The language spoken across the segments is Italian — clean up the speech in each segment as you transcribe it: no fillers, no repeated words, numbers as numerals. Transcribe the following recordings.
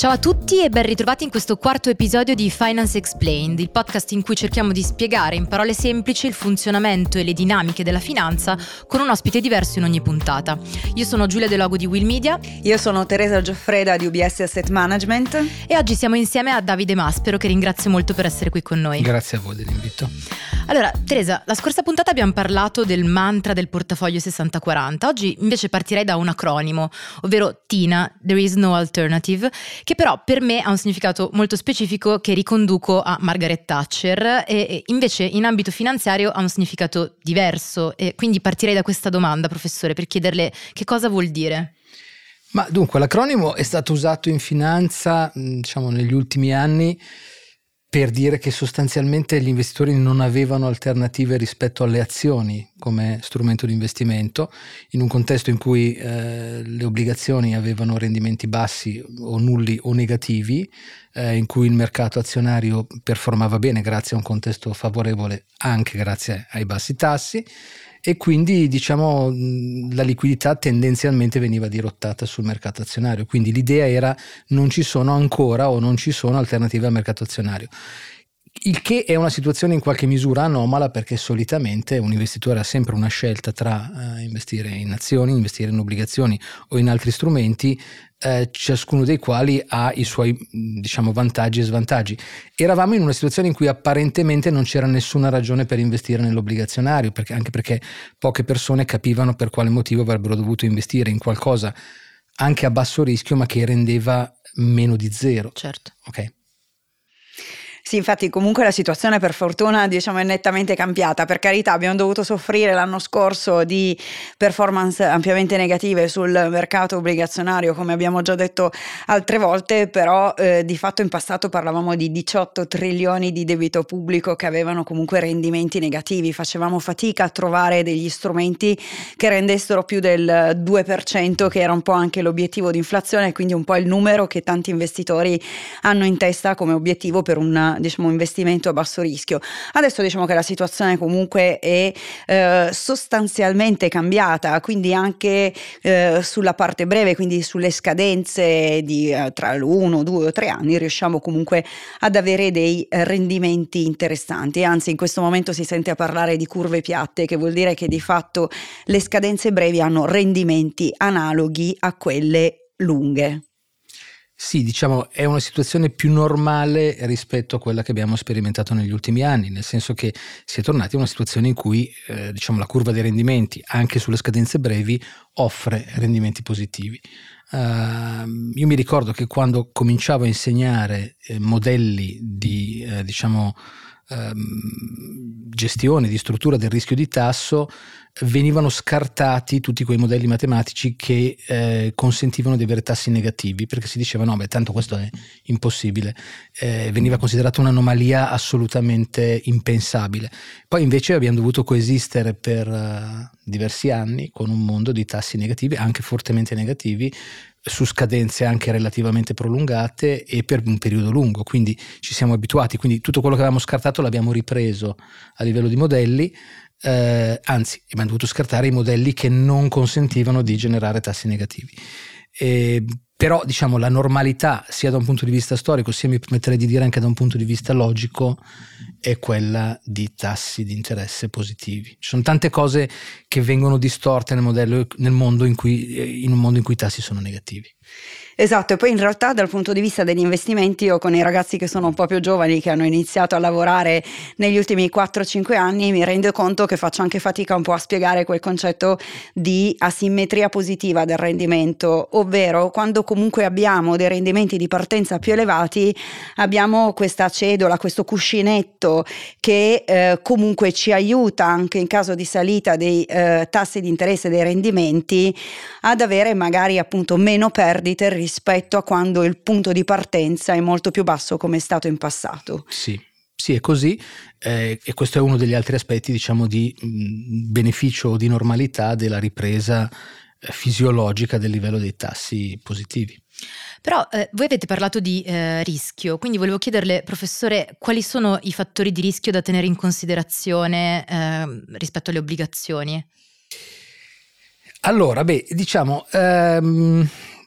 Ciao a tutti e ben ritrovati in questo quarto episodio di Finance Explained, il podcast in cui cerchiamo di spiegare in parole semplici il funzionamento e le dinamiche della finanza con un ospite diverso in ogni puntata. Io sono Giulia Delogo di Will Media. Io sono Teresa Gioffreda di UBS Asset Management. E oggi siamo insieme a Davide Maspero, che ringrazio molto per essere qui con noi. Grazie a voi dell'invito. Allora, Teresa, la scorsa puntata abbiamo parlato del mantra del portafoglio 60-40. Oggi invece partirei da un acronimo, ovvero TINA, There is no alternative, che però per me ha un significato molto specifico che riconduco a Margaret Thatcher e invece in ambito finanziario ha un significato diverso, e quindi partirei da questa domanda, professore, per chiederle che cosa vuol dire. Ma dunque, l'acronimo è stato usato in finanza, diciamo, negli ultimi anni per dire che sostanzialmente gli investitori non avevano alternative rispetto alle azioni come strumento di investimento, in un contesto in cui le obbligazioni avevano rendimenti bassi o nulli o negativi, in cui il mercato azionario performava bene grazie a un contesto favorevole, anche grazie ai bassi tassi, e quindi, diciamo, la liquidità tendenzialmente veniva dirottata sul mercato azionario. Quindi l'idea era: non ci sono ancora o non ci sono alternative al mercato azionario, il che è una situazione in qualche misura anomala, perché solitamente un investitore ha sempre una scelta tra investire in azioni, investire in obbligazioni o in altri strumenti, ciascuno dei quali ha i suoi, diciamo, vantaggi e svantaggi. Eravamo in una situazione in cui apparentemente non c'era nessuna ragione per investire nell'obbligazionario, perché, anche perché poche persone capivano per quale motivo avrebbero dovuto investire in qualcosa anche a basso rischio ma che rendeva meno di zero. Certo. Ok. Sì, infatti comunque la situazione, per fortuna, diciamo, è nettamente cambiata. Per carità, abbiamo dovuto soffrire l'anno scorso di performance ampiamente negative sul mercato obbligazionario, come abbiamo già detto altre volte, però di fatto in passato parlavamo di 18 trilioni di debito pubblico che avevano comunque rendimenti negativi. Facevamo fatica a trovare degli strumenti che rendessero più del 2%, che era un po' anche l'obiettivo di inflazione, quindi un po' il numero che tanti investitori hanno in testa come obiettivo per un, diciamo, investimento a basso rischio. Adesso diciamo che la situazione comunque è sostanzialmente cambiata, quindi anche sulla parte breve, quindi sulle scadenze di tra l'1, 2 o 3 anni riusciamo comunque ad avere dei rendimenti interessanti. Anzi, in questo momento si sente a parlare di curve piatte, che vuol dire che di fatto le scadenze brevi hanno rendimenti analoghi a quelle lunghe. Sì, diciamo, è una situazione più normale rispetto a quella che abbiamo sperimentato negli ultimi anni, nel senso che si è tornati a una situazione in cui diciamo, la curva dei rendimenti anche sulle scadenze brevi offre rendimenti positivi. Io mi ricordo che quando cominciavo a insegnare modelli di gestione, di struttura del rischio di tasso, venivano scartati tutti quei modelli matematici che consentivano di avere tassi negativi, perché si diceva: no, beh, tanto questo è impossibile, veniva considerata un'anomalia assolutamente impensabile. Poi invece abbiamo dovuto coesistere per diversi anni con un mondo di tassi negativi, anche fortemente negativi, su scadenze anche relativamente prolungate e per un periodo lungo, quindi ci siamo abituati. Quindi tutto quello che avevamo scartato l'abbiamo ripreso a livello di modelli, anzi abbiamo dovuto scartare i modelli che non consentivano di generare tassi negativi. Però diciamo la normalità, sia da un punto di vista storico, sia, mi permetterei di dire, anche da un punto di vista logico, è quella di tassi di interesse positivi. Ci sono tante cose che vengono distorte nel mondo in un mondo in cui i tassi sono negativi. Esatto, e poi in realtà dal punto di vista degli investimenti, io con i ragazzi che sono un po' più giovani, che hanno iniziato a lavorare negli ultimi 4-5 anni, mi rendo conto che faccio anche fatica un po' a spiegare quel concetto di asimmetria positiva del rendimento, ovvero quando comunque abbiamo dei rendimenti di partenza più elevati abbiamo questa cedola, questo cuscinetto che comunque ci aiuta anche in caso di salita dei tassi di interesse, dei rendimenti, ad avere magari appunto meno perdite rispetto a quando il punto di partenza è molto più basso, come è stato in passato. Sì, è così, e questo è uno degli altri aspetti, diciamo, di beneficio o di normalità della ripresa fisiologica del livello dei tassi positivi. Però voi avete parlato di rischio, quindi volevo chiederle, professore, quali sono i fattori di rischio da tenere in considerazione rispetto alle obbligazioni? Allora, diciamo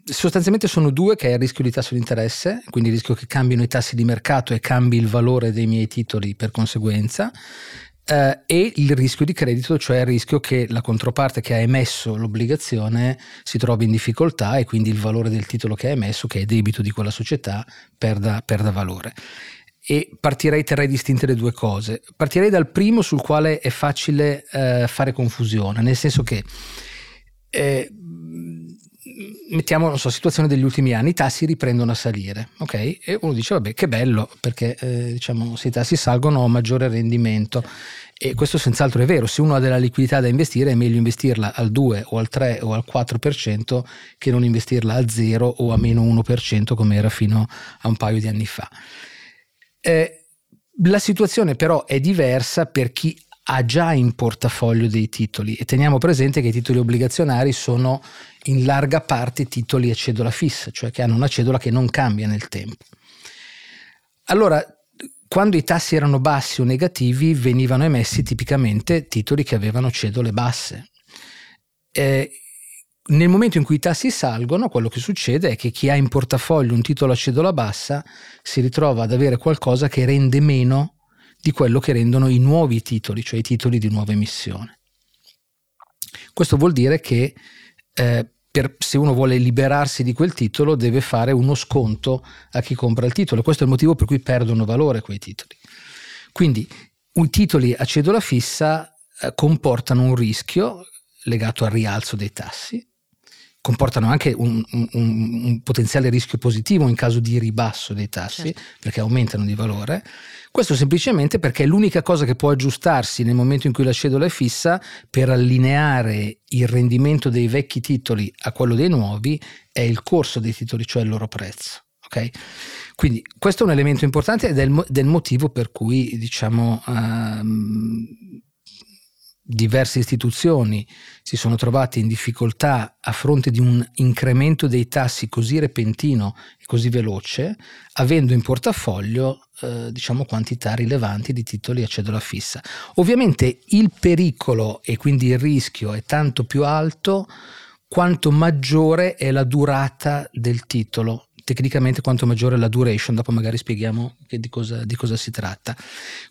sostanzialmente sono due, che è il rischio di tasso di interesse, quindi il rischio che cambino i tassi di mercato e cambi il valore dei miei titoli per conseguenza, e il rischio di credito, cioè il rischio che la controparte che ha emesso l'obbligazione si trovi in difficoltà e quindi il valore del titolo che ha emesso, che è debito di quella società, perda valore. E terrei distinte le due cose. Partirei dal primo, sul quale è facile fare confusione, nel senso che mettiamo, non so, situazione degli ultimi anni, i tassi riprendono a salire, ok? E uno dice vabbè, che bello, perché diciamo, se i tassi salgono ho maggiore rendimento, e questo senz'altro è vero. Se uno ha della liquidità da investire, è meglio investirla al 2 o al 3 o al 4% che non investirla al 0 o a meno 1% come era fino a un paio di anni fa. La situazione però è diversa per chi ha già in portafoglio dei titoli, e teniamo presente che i titoli obbligazionari sono in larga parte titoli a cedola fissa, cioè che hanno una cedola che non cambia nel tempo. Allora, quando i tassi erano bassi o negativi, venivano emessi tipicamente titoli che avevano cedole basse. Nel momento in cui i tassi salgono, quello che succede è che chi ha in portafoglio un titolo a cedola bassa si ritrova ad avere qualcosa che rende meno di quello che rendono i nuovi titoli, cioè i titoli di nuova emissione. Questo vuol dire che se uno vuole liberarsi di quel titolo, deve fare uno sconto a chi compra il titolo. Questo è il motivo per cui perdono valore quei titoli. Quindi i titoli a cedola fissa comportano un rischio legato al rialzo dei tassi, comportano anche un potenziale rischio positivo in caso di ribasso dei tassi, certo, perché aumentano di valore. Questo semplicemente perché è l'unica cosa che può aggiustarsi nel momento in cui la cedola è fissa per allineare il rendimento dei vecchi titoli a quello dei nuovi è il corso dei titoli, cioè il loro prezzo. Okay? Quindi questo è un elemento importante ed è del motivo per cui, diciamo, diverse istituzioni si sono trovate in difficoltà a fronte di un incremento dei tassi così repentino e così veloce, avendo in portafoglio diciamo quantità rilevanti di titoli a cedola fissa. Ovviamente il pericolo e quindi il rischio è tanto più alto quanto maggiore è la durata del titolo, tecnicamente quanto maggiore è la duration, dopo magari spieghiamo di cosa si tratta.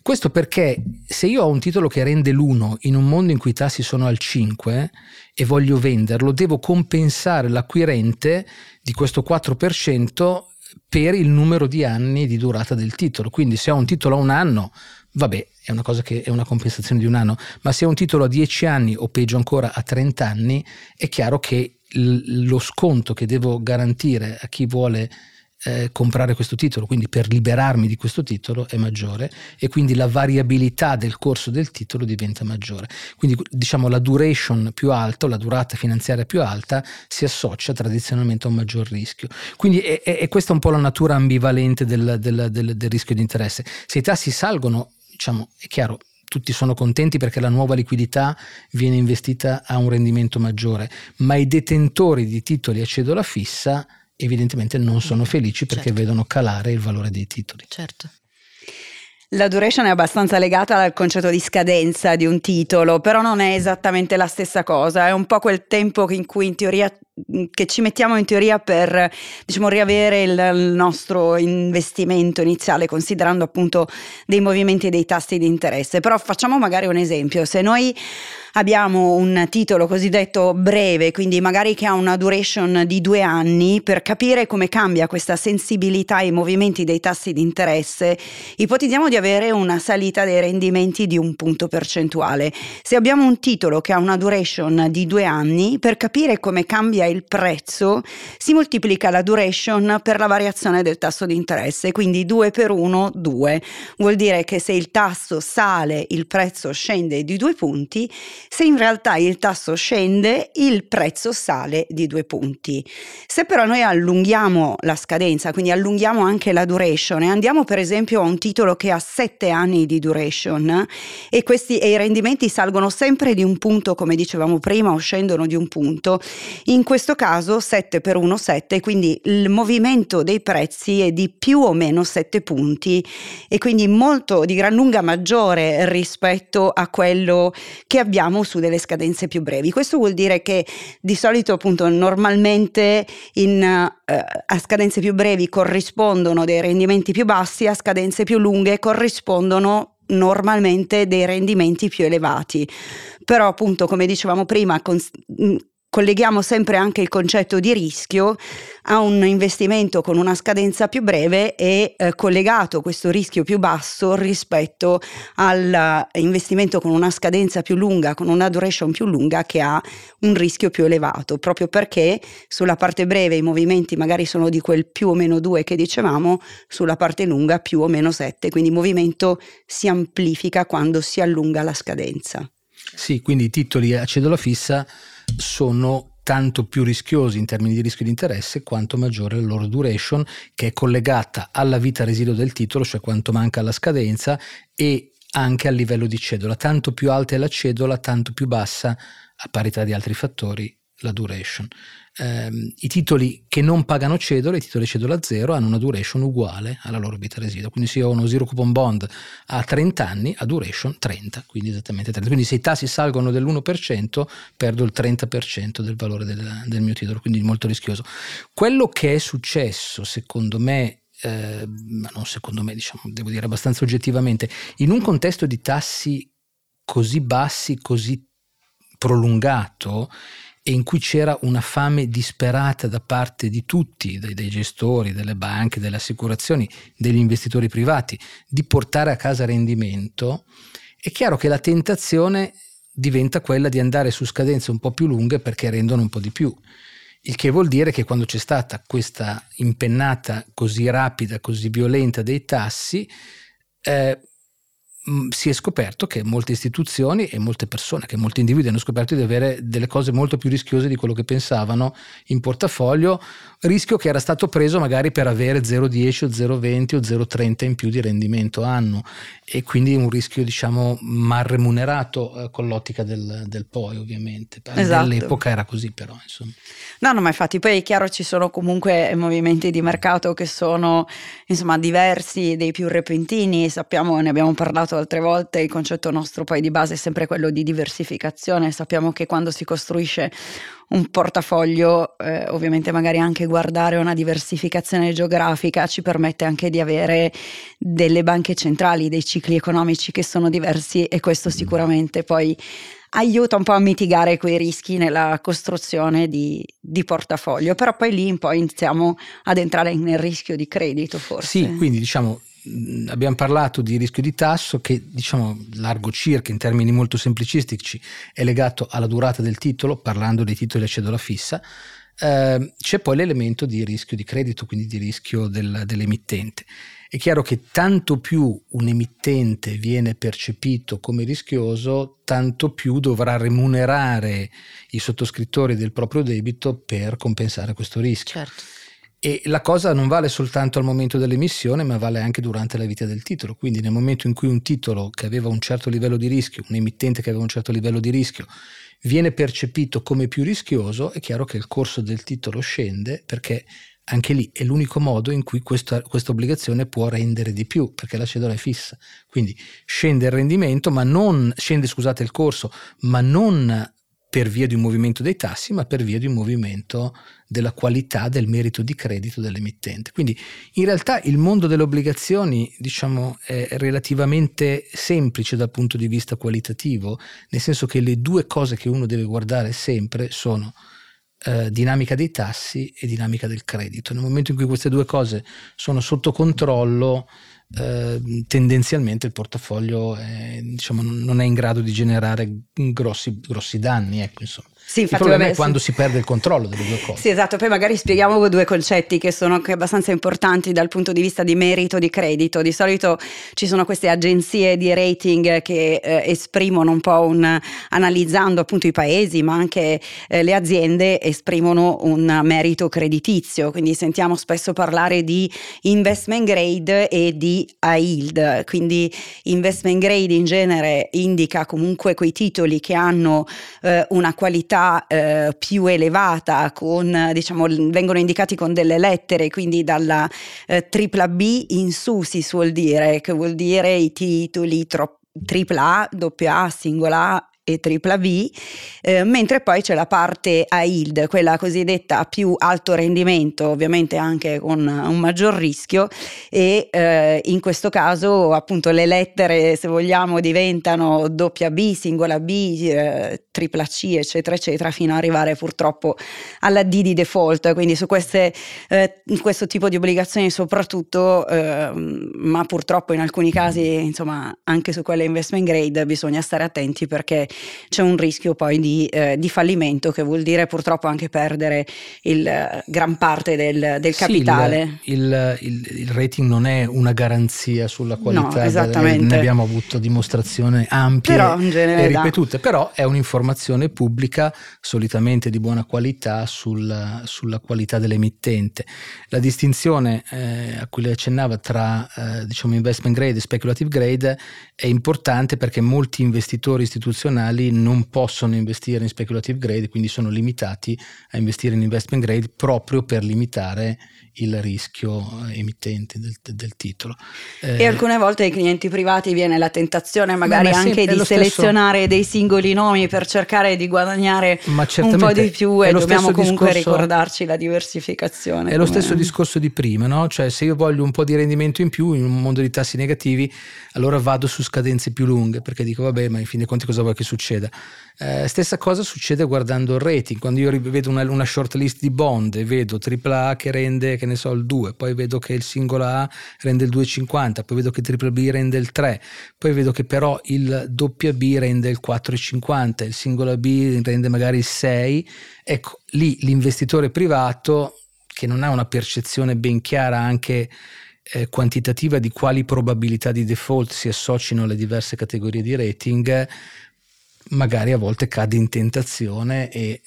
Questo perché se io ho un titolo che rende l'1 in un mondo in cui i tassi sono al 5 e voglio venderlo, devo compensare l'acquirente di questo 4% per il numero di anni di durata del titolo. Quindi se ho un titolo a un anno, vabbè, è una cosa che è una compensazione di un anno, ma se ho un titolo a 10 anni o peggio ancora a 30 anni, è chiaro che lo sconto che devo garantire a chi vuole comprare questo titolo, quindi per liberarmi di questo titolo, è maggiore, e quindi la variabilità del corso del titolo diventa maggiore. Quindi diciamo la duration più alta, la durata finanziaria più alta, si associa tradizionalmente a un maggior rischio. Quindi è questa un po' la natura ambivalente del rischio di interesse. Se i tassi salgono, diciamo, è chiaro, tutti sono contenti perché la nuova liquidità viene investita a un rendimento maggiore, ma i detentori di titoli a cedola fissa evidentemente non sono felici perché, certo, vedono calare il valore dei titoli. Certo. La duration è abbastanza legata al concetto di scadenza di un titolo, però non è esattamente la stessa cosa, è un po' quel tempo in cui in teoria che ci mettiamo in teoria per, diciamo, riavere il nostro investimento iniziale, considerando appunto dei movimenti dei tassi di interesse. Però facciamo magari un esempio: se noi abbiamo un titolo cosiddetto breve, quindi magari che ha una duration di 2 anni, per capire come cambia questa sensibilità ai movimenti dei tassi di interesse ipotizziamo di avere una salita dei rendimenti di 1 punto percentuale. Se abbiamo un titolo che ha una duration di 2 anni, per capire come cambia il prezzo si moltiplica la duration per la variazione del tasso di interesse, quindi 2 per 1, 2. Vuol dire che se il tasso sale il prezzo scende di 2 punti, se in realtà il tasso scende il prezzo sale di 2 punti. Se però noi allunghiamo la scadenza, quindi allunghiamo anche la duration, e andiamo per esempio a un titolo che ha 7 anni di duration e i rendimenti salgono sempre di 1 punto, come dicevamo prima, o scendono di 1 punto, in questo caso 7/1,7, quindi il movimento dei prezzi è di più o meno 7 punti e quindi molto di gran lunga maggiore rispetto a quello che abbiamo su delle scadenze più brevi. Questo vuol dire che di solito, appunto, normalmente a scadenze più brevi corrispondono dei rendimenti più bassi, a scadenze più lunghe corrispondono normalmente dei rendimenti più elevati. Però, appunto, come dicevamo prima, colleghiamo sempre anche il concetto di rischio a un investimento con una scadenza più breve e collegato questo rischio più basso rispetto all'investimento con una scadenza più lunga, con una duration più lunga, che ha un rischio più elevato, proprio perché sulla parte breve i movimenti magari sono di quel più o meno 2 che dicevamo, sulla parte lunga più o meno 7, quindi il movimento si amplifica quando si allunga la scadenza. Sì, quindi i titoli a cedola fissa sono tanto più rischiosi in termini di rischio di interesse quanto maggiore la loro duration, che è collegata alla vita residua del titolo, cioè quanto manca alla scadenza, e anche al livello di cedola. Tanto più alta è la cedola, tanto più bassa, a parità di altri fattori, la duration. I titoli che non pagano cedola, i titoli cedola zero, hanno una duration uguale alla loro vita residua. Quindi se io ho uno zero coupon bond a 30 anni, a duration 30, quindi esattamente 30. Quindi se i tassi salgono dell'1%, perdo il 30% del valore del mio titolo, quindi molto rischioso. Quello che è successo, secondo me, ma non secondo me, diciamo, devo dire abbastanza oggettivamente, in un contesto di tassi così bassi, così prolungato, e in cui c'era una fame disperata da parte di tutti, dei gestori, delle banche, delle assicurazioni, degli investitori privati, di portare a casa rendimento, è chiaro che la tentazione diventa quella di andare su scadenze un po' più lunghe perché rendono un po' di più. Il che vuol dire che quando c'è stata questa impennata così rapida, così violenta dei tassi, si è scoperto che molte istituzioni e molte persone, che molti individui hanno scoperto di avere delle cose molto più rischiose di quello che pensavano in portafoglio, rischio che era stato preso magari per avere 0,10 o 0,20 o 0,30 in più di rendimento anno, e quindi un rischio, diciamo, mal remunerato con l'ottica del poi, ovviamente. Esatto. All'epoca era così, però, insomma. No, ma infatti poi è chiaro, ci sono comunque movimenti di mercato che sono, insomma, diversi, dei più repentini, sappiamo, ne abbiamo parlato altre volte, il concetto nostro poi di base è sempre quello di diversificazione. Sappiamo che quando si costruisce un portafoglio, ovviamente magari anche guardare una diversificazione geografica ci permette anche di avere delle banche centrali, dei cicli economici che sono diversi, e questo sicuramente poi aiuta un po' a mitigare quei rischi nella costruzione di portafoglio. Però poi lì poi iniziamo ad entrare nel rischio di credito, forse. Sì, quindi, diciamo, abbiamo parlato di rischio di tasso che, diciamo, largo circa, in termini molto semplicistici, è legato alla durata del titolo, parlando dei titoli a cedola fissa. C'è poi l'elemento di rischio di credito, quindi di rischio dell'emittente. È chiaro che tanto più un emittente viene percepito come rischioso, tanto più dovrà remunerare i sottoscrittori del proprio debito per compensare questo rischio. Certo. E la cosa non vale soltanto al momento dell'emissione, ma vale anche durante la vita del titolo. Quindi nel momento in cui un titolo che aveva un certo livello di rischio, un emittente che aveva un certo livello di rischio, viene percepito come più rischioso, è chiaro che il corso del titolo scende, perché anche lì è l'unico modo in cui questa obbligazione può rendere di più, perché la cedola è fissa. Quindi scende il rendimento, ma non scende, scusate, il corso, ma non per via di un movimento dei tassi, ma per via di un movimento della qualità, del merito di credito dell'emittente. Quindi in realtà il mondo delle obbligazioni, diciamo, è relativamente semplice dal punto di vista qualitativo, nel senso che le due cose che uno deve guardare sempre sono dinamica dei tassi e dinamica del credito. Nel momento in cui queste due cose sono sotto controllo, tendenzialmente il portafoglio non è in grado di generare grossi danni, insomma. Sì, infatti, il problema è quando si perde il controllo delle due cose. Sì, esatto. Poi magari spieghiamo due concetti che sono abbastanza importanti dal punto di vista di merito di credito. Di solito ci sono queste agenzie di rating che esprimono un po' analizzando appunto i paesi, ma anche le aziende esprimono un merito creditizio, quindi sentiamo spesso parlare di investment grade e di titoli a yield, quindi investment grade in genere indica comunque quei titoli che hanno una qualità più elevata, con, diciamo, vengono indicati con delle lettere, quindi dalla tripla B in su si suol dire, che vuol dire i titoli tripla A, doppia A, singola A e tripla B, mentre poi c'è la parte a yield, quella cosiddetta più alto rendimento, ovviamente anche con un maggior rischio, e in questo caso appunto le lettere, se vogliamo, diventano doppia B, singola B, tripla C, eccetera eccetera, fino ad arrivare purtroppo alla D di default. Quindi su queste questo tipo di obbligazioni soprattutto, ma purtroppo in alcuni casi insomma anche su quelle investment grade bisogna stare attenti, perché c'è un rischio poi di fallimento, che vuol dire purtroppo anche perdere gran parte del capitale. Sì, il rating non è una garanzia sulla qualità, no, esattamente. Ne abbiamo avuto dimostrazione ampie e ripetute, però è un'informazione pubblica solitamente di buona qualità sulla qualità dell'emittente. La distinzione a cui lei accennava tra diciamo investment grade e speculative grade è importante, perché molti investitori istituzionali non possono investire in speculative grade, quindi sono limitati a investire in investment grade proprio per limitare il rischio emittente del titolo. E alcune volte ai clienti privati viene la tentazione magari anche di selezionare dei singoli nomi per cercare di guadagnare un po' di più, e dobbiamo comunque ricordarci la diversificazione. È lo stesso discorso di prima, no? Cioè, se io voglio un po' di rendimento in più in un mondo di tassi negativi, allora vado su scadenze più lunghe, perché dico vabbè, ma in fin dei conti cosa vuoi che succeda? Stessa cosa succede guardando il rating. Quando io vedo una short list di bond e vedo AAA che rende, che ne so, il 2, poi vedo che il singola A rende il 2,50, poi vedo che tripla B rende il 3, poi vedo che però il doppia B rende il 4,50, il singola B rende magari il 6, ecco lì l'investitore privato, che non ha una percezione ben chiara anche quantitativa di quali probabilità di default si associano alle diverse categorie di rating, magari a volte cade in tentazione, e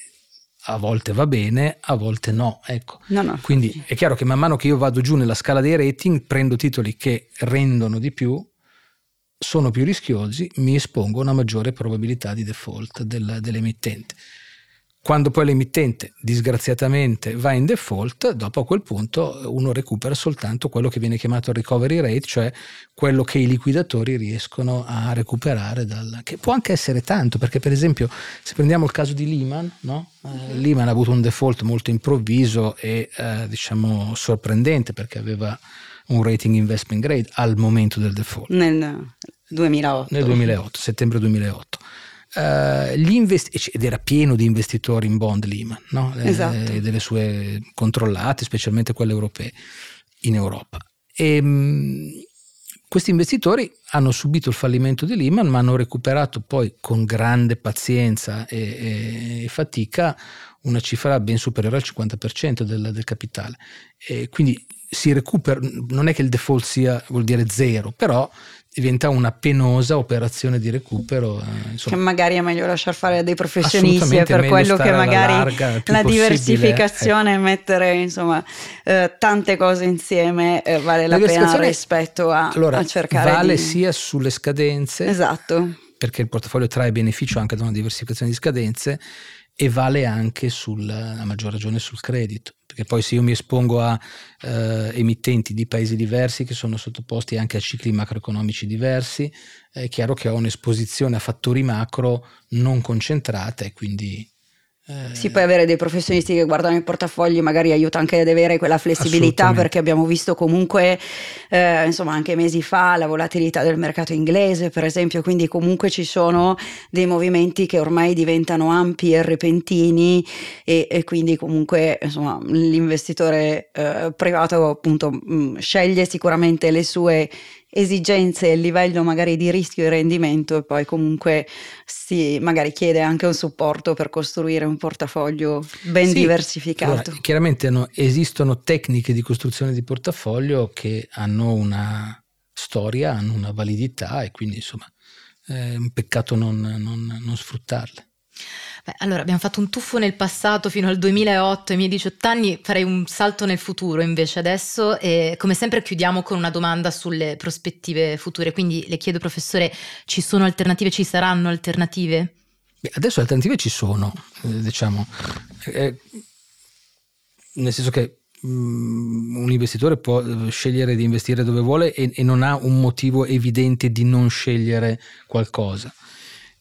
a volte va bene, a volte no, ecco. No. Quindi è chiaro che man mano che io vado giù nella scala dei rating, prendo titoli che rendono di più, sono più rischiosi, mi espongo a una maggiore probabilità di default dell'emittente. Quando poi l'emittente disgraziatamente va in default, dopo a quel punto uno recupera soltanto quello che viene chiamato il recovery rate, cioè quello che i liquidatori riescono a recuperare, che può anche essere tanto, perché per esempio se prendiamo il caso di Lehman, no? Lehman ha avuto un default molto improvviso e diciamo sorprendente, perché aveva un rating investment grade al momento del default. Nel 2008. Settembre 2008. Ed era pieno di investitori in bond Lehman, no? Esatto. Delle sue controllate, specialmente quelle europee, in Europa. Questi investitori hanno subito il fallimento di Lehman, ma hanno recuperato poi con grande pazienza e fatica una cifra ben superiore al 50% del capitale. Quindi si recupera, non è che il default vuol dire zero, però diventa una penosa operazione di recupero, insomma. Che magari è meglio lasciar fare a dei professionisti, per quello che magari la diversificazione, mettere insomma tante cose insieme vale la pena rispetto a cercare. Vale sia sulle scadenze, esatto, perché il portafoglio trae beneficio anche da una diversificazione di scadenze, e vale anche a maggior ragione sul credito, perché poi se io mi espongo a emittenti di paesi diversi che sono sottoposti anche a cicli macroeconomici diversi, è chiaro che ho un'esposizione a fattori macro non concentrata, e quindi sì, poi avere dei professionisti che guardano i portafogli magari aiuta anche ad avere quella flessibilità, perché abbiamo visto comunque insomma anche mesi fa la volatilità del mercato inglese, per esempio, quindi comunque ci sono dei movimenti che ormai diventano ampi e repentini, e quindi comunque insomma l'investitore privato appunto sceglie sicuramente le sue esigenze, il livello magari di rischio e rendimento, e poi comunque si magari chiede anche un supporto per costruire un portafoglio ben diversificato. Allora, chiaramente esistono tecniche di costruzione di portafoglio che hanno una storia, hanno una validità, e quindi insomma è un peccato non sfruttarle. Beh, allora, abbiamo fatto un tuffo nel passato fino al 2008, ai miei 18 anni, farei un salto nel futuro invece adesso e come sempre chiudiamo con una domanda sulle prospettive future, quindi le chiedo professore, ci sono alternative, ci saranno alternative? Beh, adesso alternative ci sono, diciamo, nel senso che un investitore può scegliere di investire dove vuole e non ha un motivo evidente di non scegliere qualcosa.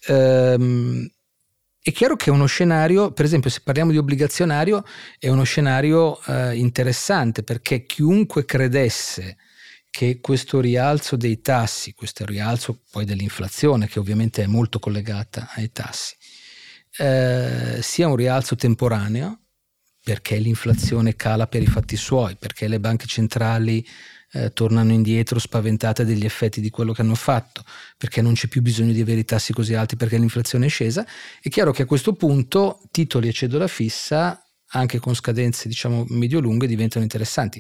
È chiaro che uno scenario, per esempio se parliamo di obbligazionario, è uno scenario interessante perché chiunque credesse che questo rialzo dei tassi, questo rialzo poi dell'inflazione che ovviamente è molto collegata ai tassi, sia un rialzo temporaneo, perché l'inflazione cala per i fatti suoi, perché le banche centrali tornano indietro spaventate degli effetti di quello che hanno fatto, perché non c'è più bisogno di avere i tassi così alti perché l'inflazione è scesa, è chiaro che a questo punto titoli a cedola fissa, anche con scadenze diciamo medio-lunghe, diventano interessanti.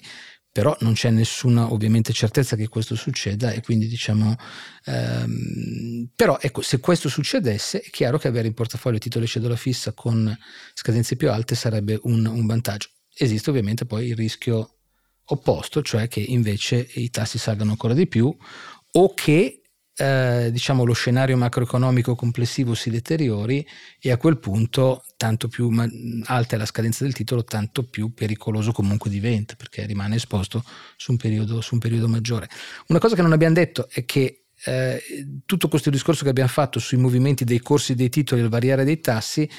Però non c'è nessuna ovviamente certezza che questo succeda e quindi diciamo, però ecco, se questo succedesse è chiaro che avere in portafoglio titoli a cedola fissa con scadenze più alte sarebbe un vantaggio. Esiste ovviamente poi il rischio opposto, cioè che invece i tassi salgano ancora di più o che diciamo lo scenario macroeconomico complessivo si deteriori e a quel punto tanto più alta è la scadenza del titolo, tanto più pericoloso comunque diventa, perché rimane esposto su un periodo maggiore. Una cosa che non abbiamo detto è che tutto questo discorso che abbiamo fatto sui movimenti dei corsi dei titoli al variare dei tassi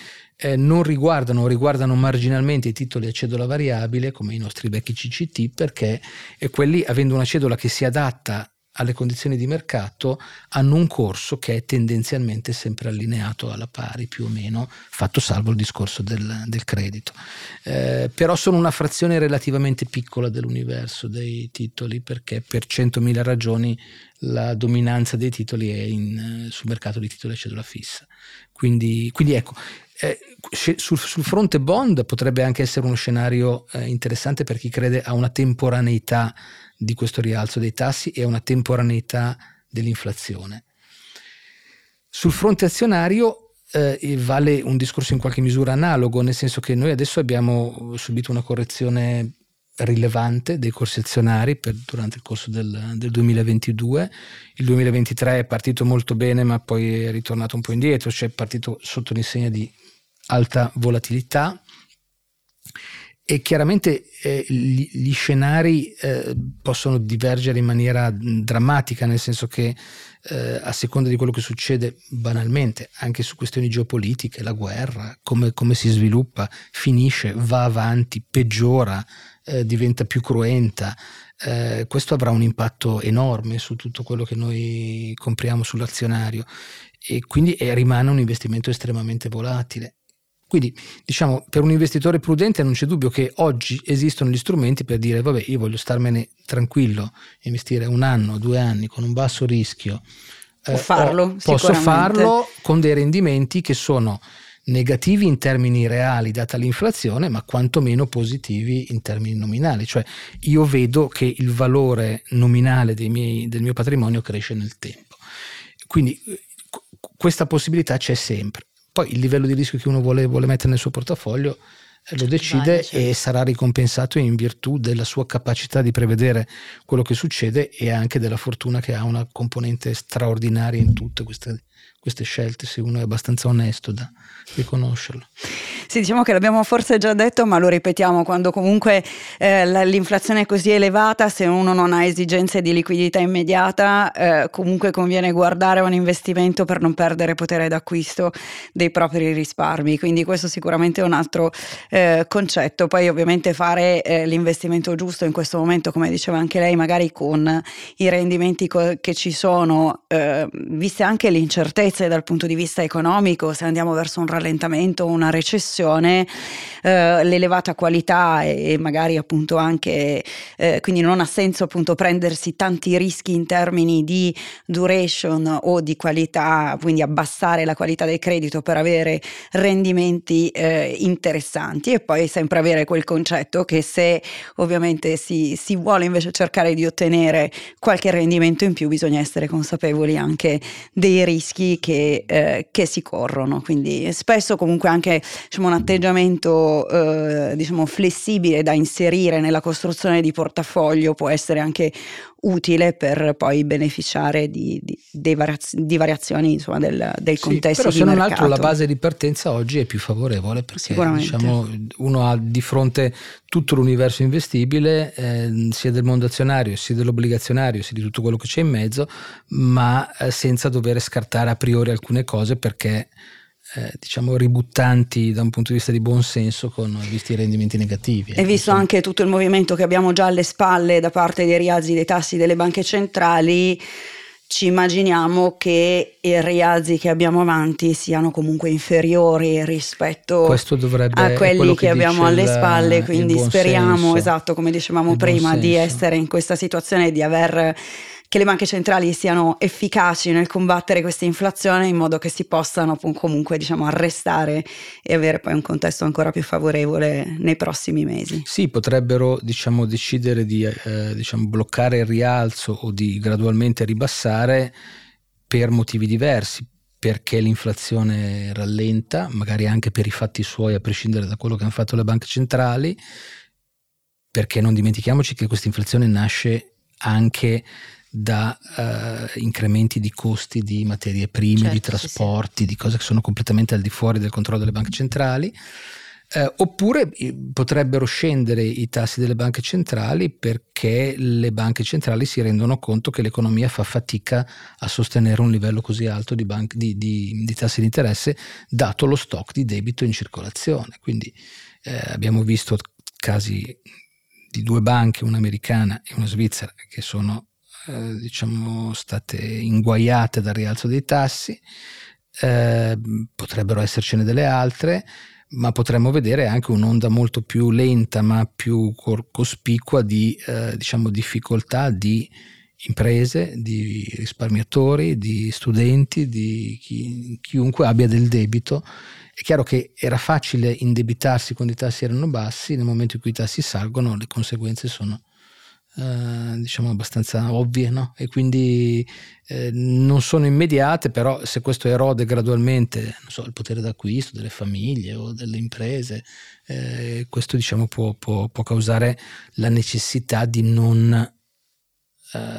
non riguardano marginalmente i titoli a cedola variabile come i nostri vecchi CCT, perché quelli, avendo una cedola che si adatta alle condizioni di mercato, hanno un corso che è tendenzialmente sempre allineato alla pari più o meno, fatto salvo il discorso del credito. Però sono una frazione relativamente piccola dell'universo dei titoli, perché per 100.000 ragioni la dominanza dei titoli è sul mercato di titoli a cedola fissa. Quindi ecco, sul fronte bond potrebbe anche essere uno scenario interessante per chi crede a una temporaneità di questo rialzo dei tassi e una temporaneità dell'inflazione. Sul fronte azionario vale un discorso in qualche misura analogo, nel senso che noi adesso abbiamo subito una correzione rilevante dei corsi azionari durante il corso del 2022. Il 2023 è partito molto bene ma poi è ritornato un po' indietro, cioè è partito sotto l'insegna di alta volatilità e chiaramente gli scenari possono divergere in maniera drammatica, nel senso che a seconda di quello che succede banalmente anche su questioni geopolitiche, la guerra, come si sviluppa, finisce, va avanti, peggiora, diventa più cruenta, questo avrà un impatto enorme su tutto quello che noi compriamo sull'azionario e quindi rimane un investimento estremamente volatile. Quindi diciamo, per un investitore prudente non c'è dubbio che oggi esistono gli strumenti per dire vabbè, io voglio starmene tranquillo, investire 1 anno, 2 anni con un basso rischio, posso farlo con dei rendimenti che sono negativi in termini reali data l'inflazione, ma quantomeno positivi in termini nominali, cioè io vedo che il valore nominale del mio patrimonio cresce nel tempo, quindi questa possibilità c'è sempre. Poi il livello di rischio che uno vuole mettere nel suo portafoglio lo decide e sarà ricompensato in virtù della sua capacità di prevedere quello che succede e anche della fortuna, che ha una componente straordinaria in tutte queste scelte, se uno è abbastanza onesto da riconoscerlo. Sì, diciamo che l'abbiamo forse già detto, ma lo ripetiamo: quando comunque l'inflazione è così elevata, se uno non ha esigenze di liquidità immediata, comunque conviene guardare a un investimento per non perdere potere d'acquisto dei propri risparmi. Quindi questo sicuramente è un altro concetto. Poi ovviamente fare l'investimento giusto in questo momento, come diceva anche lei, magari con i rendimenti che ci sono, viste anche l'incertezza dal punto di vista economico, se andiamo verso un rallentamento, una recessione, l'elevata qualità e magari appunto anche quindi non ha senso appunto prendersi tanti rischi in termini di duration o di qualità, quindi abbassare la qualità del credito per avere rendimenti interessanti. E poi sempre avere quel concetto che se ovviamente si vuole invece cercare di ottenere qualche rendimento in più, bisogna essere consapevoli anche dei rischi rischi che si corrono, quindi spesso comunque anche un atteggiamento flessibile da inserire nella costruzione di portafoglio può essere anche utile per poi beneficiare di variazioni del contesto di mercato. Però se non altro la base di partenza oggi è più favorevole, perché uno ha di fronte tutto l'universo investibile, sia del mondo azionario, sia dell'obbligazionario, sia di tutto quello che c'è in mezzo, ma senza dover scartare a priori alcune cose perché ributtanti da un punto di vista di buon senso, con visti i rendimenti negativi. E visto anche tutto il movimento che abbiamo già alle spalle da parte dei rialzi dei tassi delle banche centrali, ci immaginiamo che i rialzi che abbiamo avanti siano comunque inferiori rispetto a quelli che abbiamo alle spalle, quindi speriamo, come dicevamo prima, di essere in questa situazione, che le banche centrali siano efficaci nel combattere questa inflazione, in modo che si possano comunque arrestare e avere poi un contesto ancora più favorevole nei prossimi mesi. Sì, potrebbero decidere di bloccare il rialzo o di gradualmente ribassare per motivi diversi, perché l'inflazione rallenta, magari anche per i fatti suoi, a prescindere da quello che hanno fatto le banche centrali, perché non dimentichiamoci che questa inflazione nasce anche da incrementi di costi di materie prime, di trasporti, di cose che sono completamente al di fuori del controllo delle banche centrali, oppure potrebbero scendere i tassi delle banche centrali perché le banche centrali si rendono conto che l'economia fa fatica a sostenere un livello così alto di tassi di interesse, dato lo stock di debito in circolazione. Quindi abbiamo visto casi di due banche, una americana e una svizzera, che sono state inguaiate dal rialzo dei tassi. Potrebbero essercene delle altre, ma potremmo vedere anche un'onda molto più lenta ma più cospicua di difficoltà di imprese, di risparmiatori, di studenti, di chiunque abbia del debito. È chiaro che era facile indebitarsi quando i tassi erano bassi, nel momento in cui i tassi salgono le conseguenze sono abbastanza ovvie, no? E quindi non sono immediate, però se questo erode gradualmente il potere d'acquisto delle famiglie o delle imprese, questo può causare la necessità di non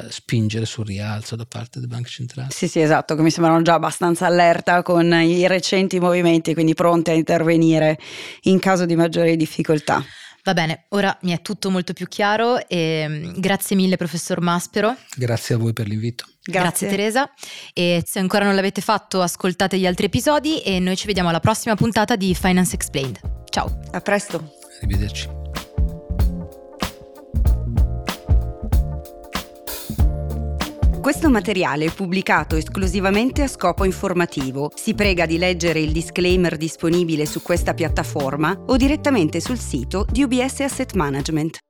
spingere sul rialzo da parte delle banche centrali. Sì, esatto, che mi sembrano già abbastanza allerta con i recenti movimenti, quindi pronte a intervenire in caso di maggiori difficoltà. Va bene, ora mi è tutto molto più chiaro e grazie mille professor Maspero. Grazie a voi per l'invito. Grazie Teresa, e se ancora non l'avete fatto ascoltate gli altri episodi e noi ci vediamo alla prossima puntata di Finance Explained. Ciao, a presto. Arrivederci. Questo materiale è pubblicato esclusivamente a scopo informativo. Si prega di leggere il disclaimer disponibile su questa piattaforma o direttamente sul sito di UBS Asset Management.